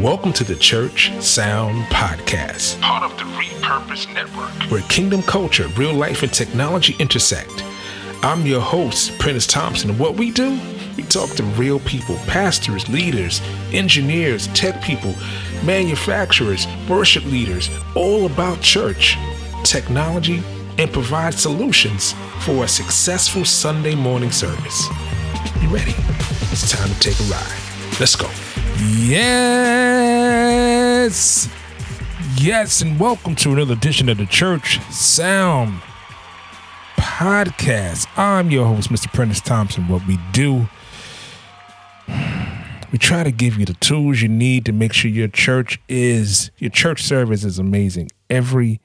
Welcome to the Church Sound Podcast, part of the Repurpose Network, where kingdom culture, real life, and technology intersect. I'm your host, Prentice Thompson, and what we do, we talk to real people, pastors, leaders, engineers, tech people, manufacturers, worship leaders, all about church, technology, and provide solutions for a successful Sunday morning service. You ready? It's time to take a ride. Let's go. Yes. Yes, and welcome to another edition of the Church Sound Podcast. I'm your host, Mr. Prentice Thompson. What we do, we try to give you the tools you need to make sure your church service is amazing every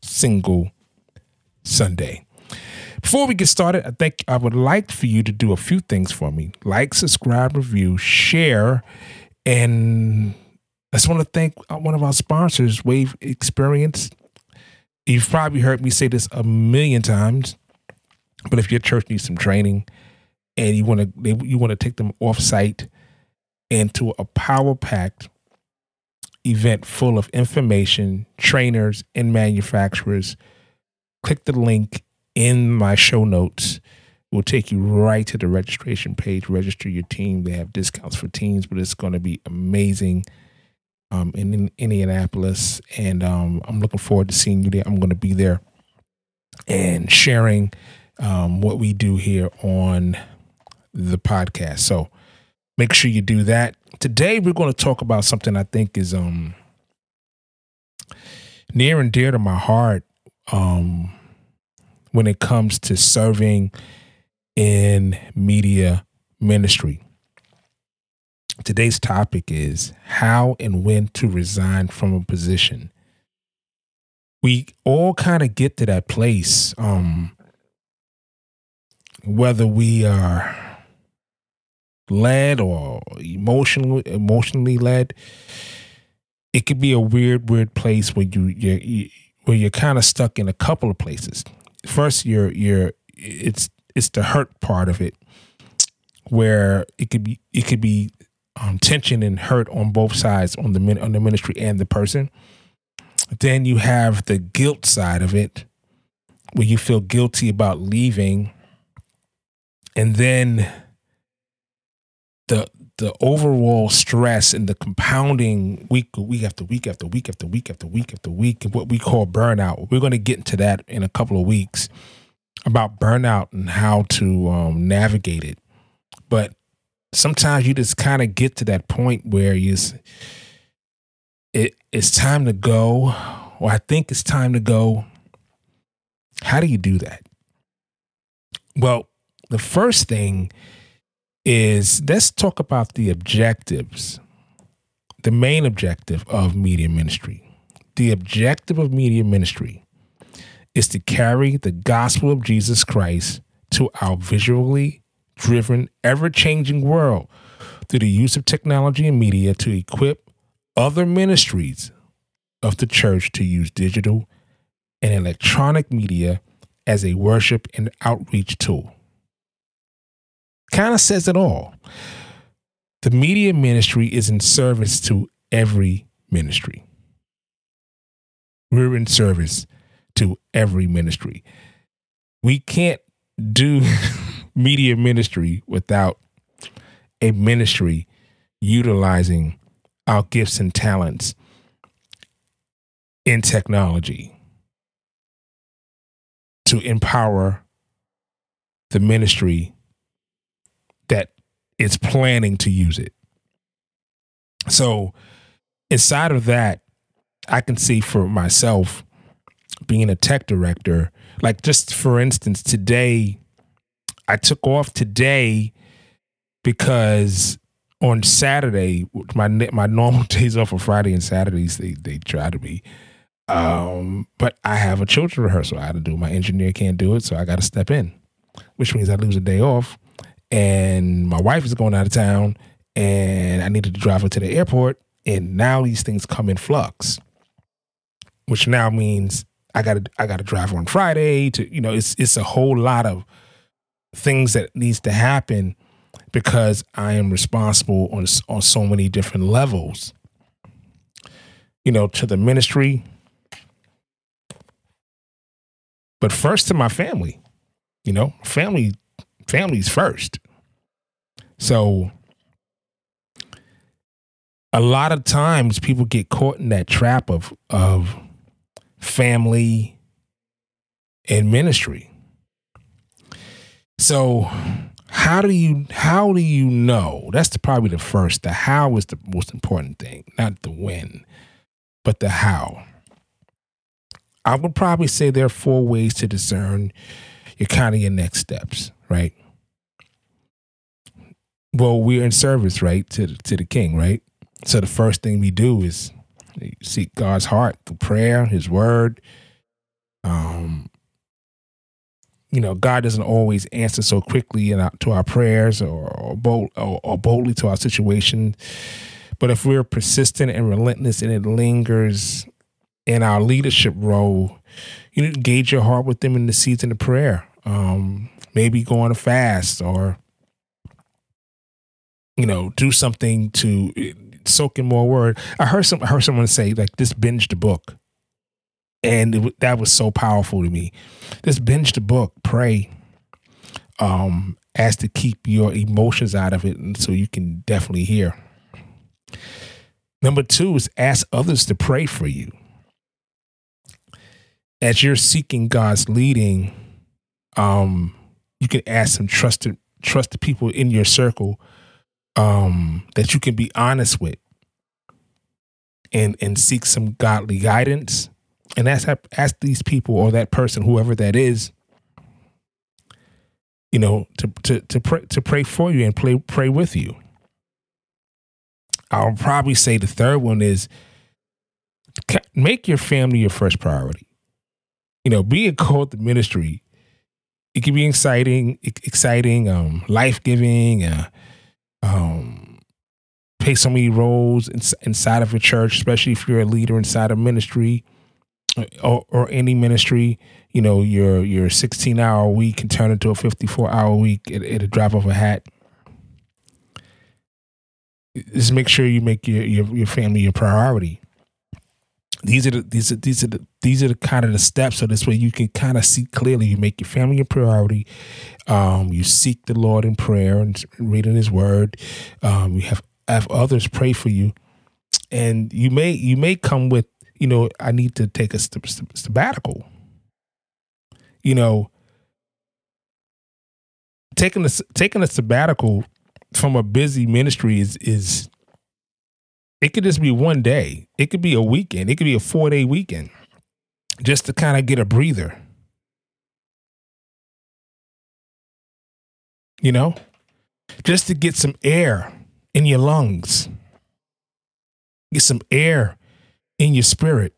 single Sunday. Before we get started, I think I would like for you to do a few things for me. Like, subscribe, review, share. And I just want to thank one of our sponsors, Wave Experience. You've probably heard me say this a million times, but if your church needs some training and you want to take them off-site into a power-packed event full of information, trainers, and manufacturers, click the link in my show notes. It will take you right to the registration page. Register your team. They have discounts for teams, but it's going to be amazing in Indianapolis. And I'm looking forward to seeing you there. I'm going to be there and sharing what we do here on the podcast. So make sure you do that. Today, we're going to talk about something I think is near and dear to my heart. When it comes to serving in media ministry. Today's topic is how and when to resign from a position. We all kind of get to that place, whether we are led or emotionally led. It could be a weird place where you're kind of stuck in a couple of places. First, it's the hurt part of it, where it could be tension and hurt on both sides, on the ministry and the person. Then you have the guilt side of it, where you feel guilty about leaving, and then the overall stress and the compounding week after week, and what we call burnout. We're going to get into that in a couple of weeks about burnout and how to navigate it. But sometimes you just kind of get to that point where it's time to go, or I think it's time to go. How do you do that? Well, the first thing is, let's talk about the objectives, the main objective of media ministry. The objective of media ministry is to carry the gospel of Jesus Christ to our visually driven, ever-changing world through the use of technology and media to equip other ministries of the church to use digital and electronic media as a worship and outreach tool. Kind of says it all. The media ministry is in service to every ministry. We're in service to every ministry. We can't do media ministry without a ministry utilizing our gifts and talents in technology to empower the ministry that it's planning to use it. So inside of that, I can see for myself being a tech director, like just for instance, today, I took off today because on Saturday, my normal days off on Friday and Saturdays, they try to be, but I have a children rehearsal I had to do. My engineer can't do it, so I got to step in, which means I lose a day off. And my wife is going out of town, and I needed to drive her to the airport. And now these things come in flux, which now means I gotta drive on Friday. It's a whole lot of things that needs to happen because I am responsible on so many different levels. you know, to the ministry, but first to my family. You know, family's first. So a lot of times people get caught in that trap of family and ministry. So how do you know? That's probably the first. The how is the most important thing, not the when, but the how. I would probably say there are four ways to discern your next steps, right? Well, we're in service, right, to the King, right? So the first thing we do is seek God's heart through prayer, His Word. You know, God doesn't always answer so quickly to our prayers or boldly to our situation. But if we're persistent and relentless and it lingers in our leadership role, you know, engage your heart with them in the season of prayer. Maybe go on a fast or, you know, do something to soak in more word. I heard someone say, like, just binge the book. And that was so powerful to me. Just binge the book, pray, ask to keep your emotions out of it so you can definitely hear. Number two is ask others to pray for you. As you're seeking God's leading, you can ask some trusted people in your circle that you can be honest with and seek some godly guidance. And ask these people or that person, whoever that is, you know, to pray for you and pray with you. I'll probably say the third one is make your family your first priority. You know, being called to ministry, it can be exciting, life-giving. Play so many roles inside of a church, especially if you're a leader inside of ministry. Or any ministry, you know, your 16-hour week can turn into a 54-hour week at a drop of a hat. Just make sure you make your family your priority. These are the kind of the steps, so this way you can kind of see clearly. You make your family your priority. You seek the Lord in prayer and reading His Word. You have others pray for you, and you may come with, you know, I need to take a sabbatical. You know, taking a sabbatical from a busy ministry is it could just be one day. It could be a weekend. It could be a 4-day weekend just to kind of get a breather. You know, just to get some air in your lungs. Get some air in your spirit.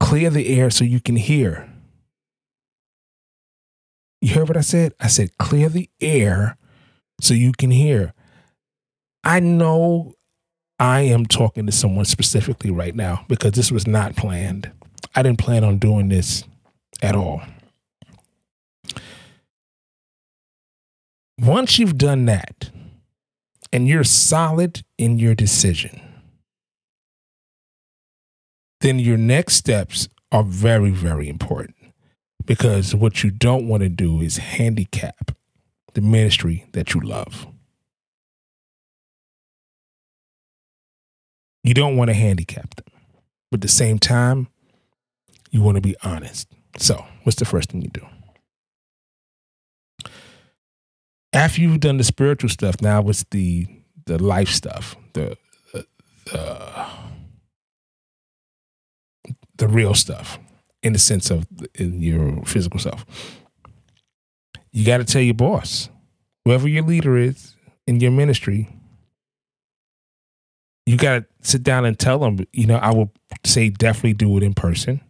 Clear the air so you can hear. You heard what I said? I said, clear the air so you can hear. I know I am talking to someone specifically right now because this was not planned. I didn't plan on doing this at all. Once you've done that and you're solid in your decision, then your next steps are very, very important, because what you don't want to do is handicap the ministry that you love. You don't want to handicap them, but at the same time, you want to be honest. So what's the first thing you do? After you've done the spiritual stuff, now what's the life stuff, the real stuff, in the sense of in your physical self. You got to tell your boss, whoever your leader is in your ministry, you got to sit down and tell them, you know, I would say definitely do it in person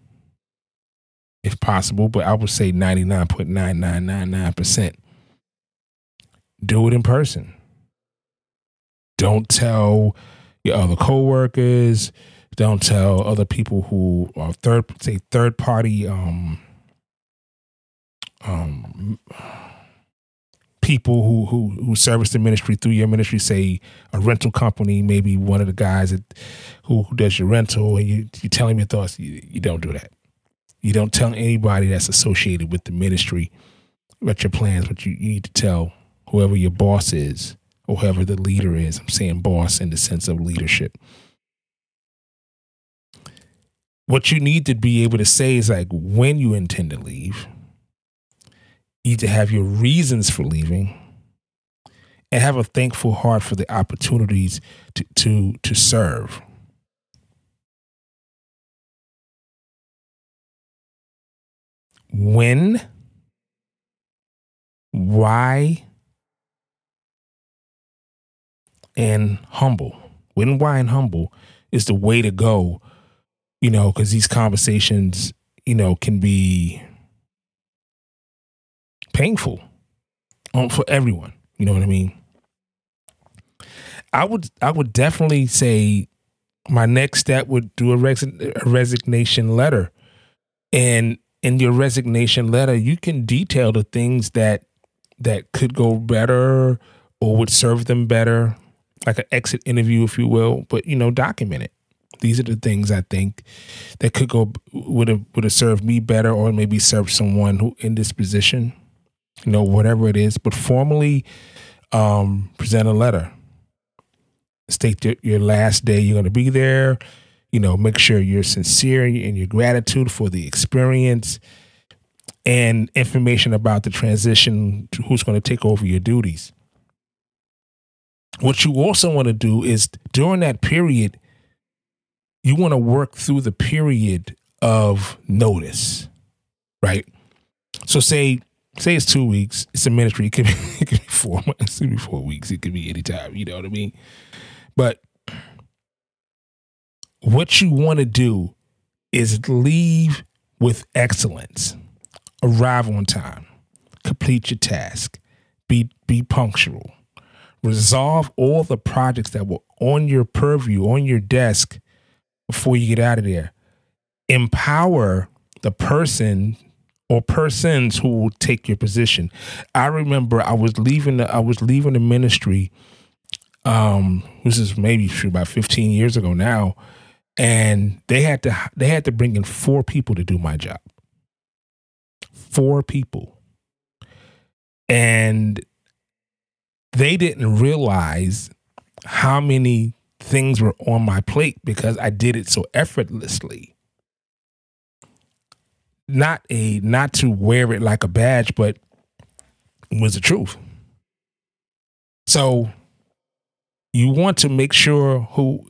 if possible, but I would say 99.9999% do it in person. Don't tell your other coworkers. Don't tell other people who are third party people who service the ministry through your ministry, say a rental company, maybe one of the guys that, who does your rental, and you tell him your thoughts, you don't do that. You don't tell anybody that's associated with the ministry about your plans, but you need to tell whoever your boss is or whoever the leader is. I'm saying boss in the sense of leadership. What you need to be able to say is like when you intend to leave. You need to have your reasons for leaving and have a thankful heart for the opportunities to serve. When, why, and humble. When, why, and humble is the way to go, you know, because these conversations, you know, can be painful for everyone. You know what I mean? I would definitely say my next step would do a resignation letter. And in your resignation letter, you can detail the things that could go better or would serve them better, like an exit interview, if you will, but, you know, document it. These are the things I think that could go, would have served me better, or maybe served someone who in this position. You know, whatever it is, but formally present a letter. State your last day you're going to be there. You know, make sure you're sincere in your gratitude for the experience and information about the transition to who's going to take over your duties. What you also want to do is during that period, you want to work through the period of notice, right? So say it's 2 weeks. It's a ministry. It could be 4 months. It could be 4 weeks. It could be any time. You know what I mean? But what you want to do is leave with excellence. Arrive on time. Complete your task. Be punctual. Resolve all the projects that were on your purview, on your desk before you get out of there. Empower the person or persons who will take your position. I remember I was leaving the ministry. This is maybe about 15 years ago now, and they had to bring in 4 people to do my job. 4 people, and they didn't realize how many things were on my plate because I did it so effortlessly. Not to wear it like a badge, but it was the truth. So you want to make sure who,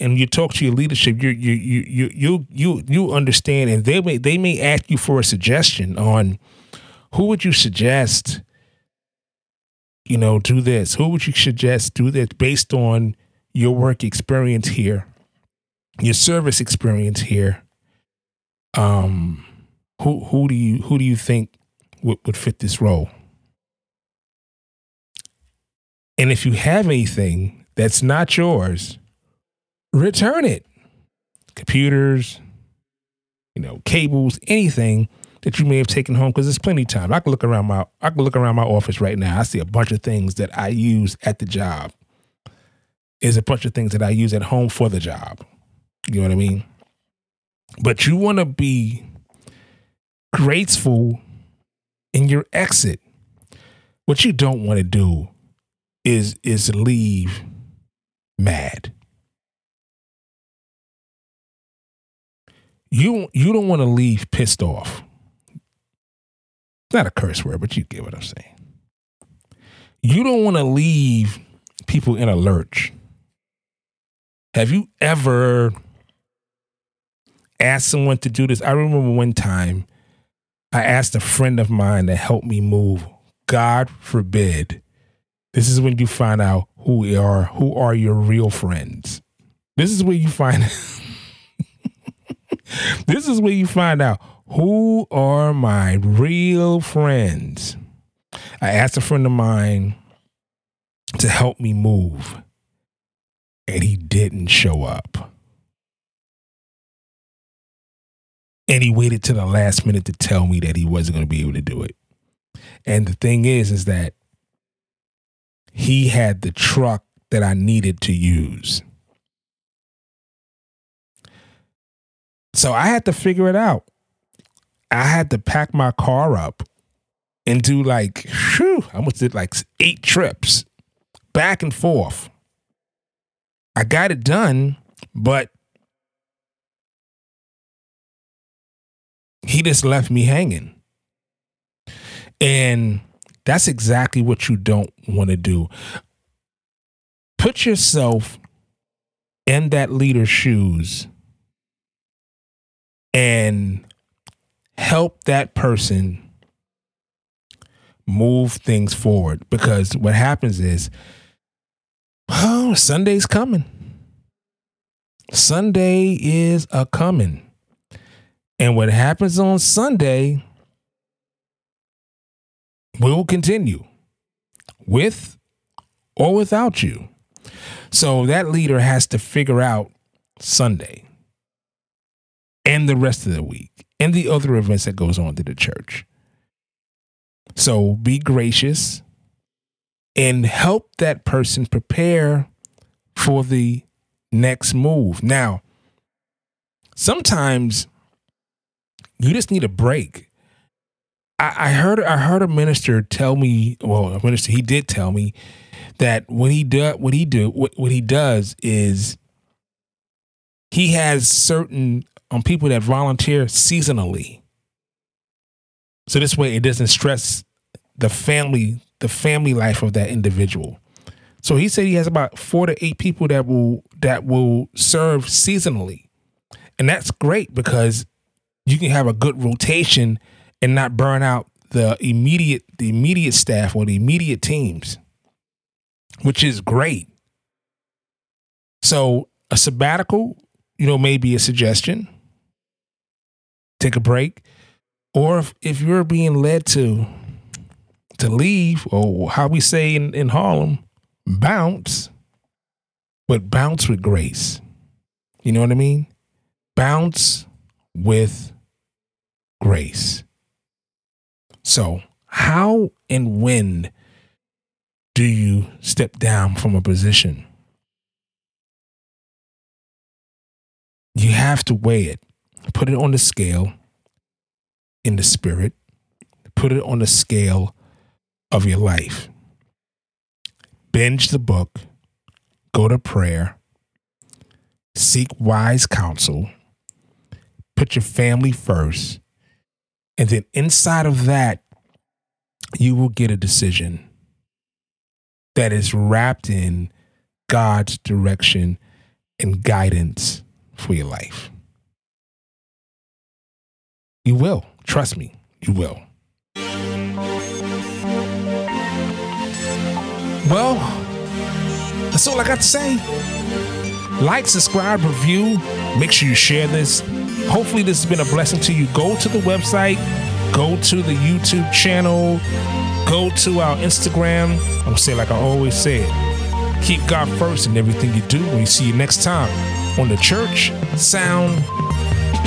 and you talk to your leadership, you understand, and they may ask you for a suggestion on who would you suggest, you know, do this? Who would you suggest do this based on your work experience here, your service experience here? Who do you think would fit this role? And if you have anything that's not yours, return it. Computers, you know, cables, anything that you may have taken home, because there's plenty of time. I can look around my office right now. I see a bunch of things that I use at the job. There's a bunch of things that I use at home for the job. You know what I mean? But you want to be graceful in your exit. What you don't want to do is leave mad. You don't want to leave pissed off. Not a curse word, but you get what I'm saying. You don't want to leave people in a lurch. Have you ever asked someone to do this? I remember one time I asked a friend of mine to help me move. God forbid. This is when you find out who are your real friends. This is where you find This is where you find out who are my real friends. I asked a friend of mine to help me move, and he didn't show up. And he waited till the last minute to tell me that he wasn't going to be able to do it. And the thing is that he had the truck that I needed to use. So I had to figure it out. I had to pack my car up and do like, I almost did like 8 trips back and forth. I got it done, but he just left me hanging. And that's exactly what you don't want to do. Put yourself in that leader's shoes and help that person move things forward. Because what happens is, oh, Sunday's coming. Sunday is a coming. And what happens on Sunday will continue with or without you. So that leader has to figure out Sunday and the rest of the week and the other events that goes on to the church. So be gracious and help that person prepare for the next move. Now, sometimes you just need a break. I heard a minister tell me, he did tell me that what he does is he has certain people that volunteer seasonally. So this way it doesn't stress the family life of that individual. So he said he has about 4 to 8 people that will serve seasonally. And that's great because you can have a good rotation and not burn out the immediate staff or the immediate teams, which is great. So a sabbatical, may be a suggestion. Take a break. Or if you're being led to leave, or how we say in Harlem, bounce, but bounce with grace. You know what I mean? Bounce with grace. So how and when do you step down from a position? You have to weigh it. Put it on the scale in the spirit. Put it on the scale of your life. Binge the book. Go to prayer. Seek wise counsel. Put your family first. And then inside of that, you will get a decision that is wrapped in God's direction and guidance for your life. You will. Trust me, you will. Well, that's all I got to say. Like, subscribe, review. Make sure you share this. Hopefully this has been a blessing to you. Go to the website. Go to the YouTube channel. Go to our Instagram. I'm going to say like I always say it. Keep God first in everything you do. We'll see you next time on the Church Sound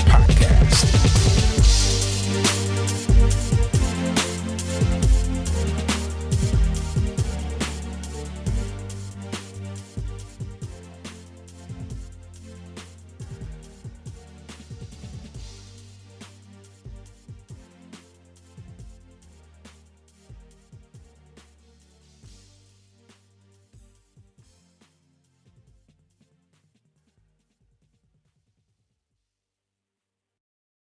Podcast.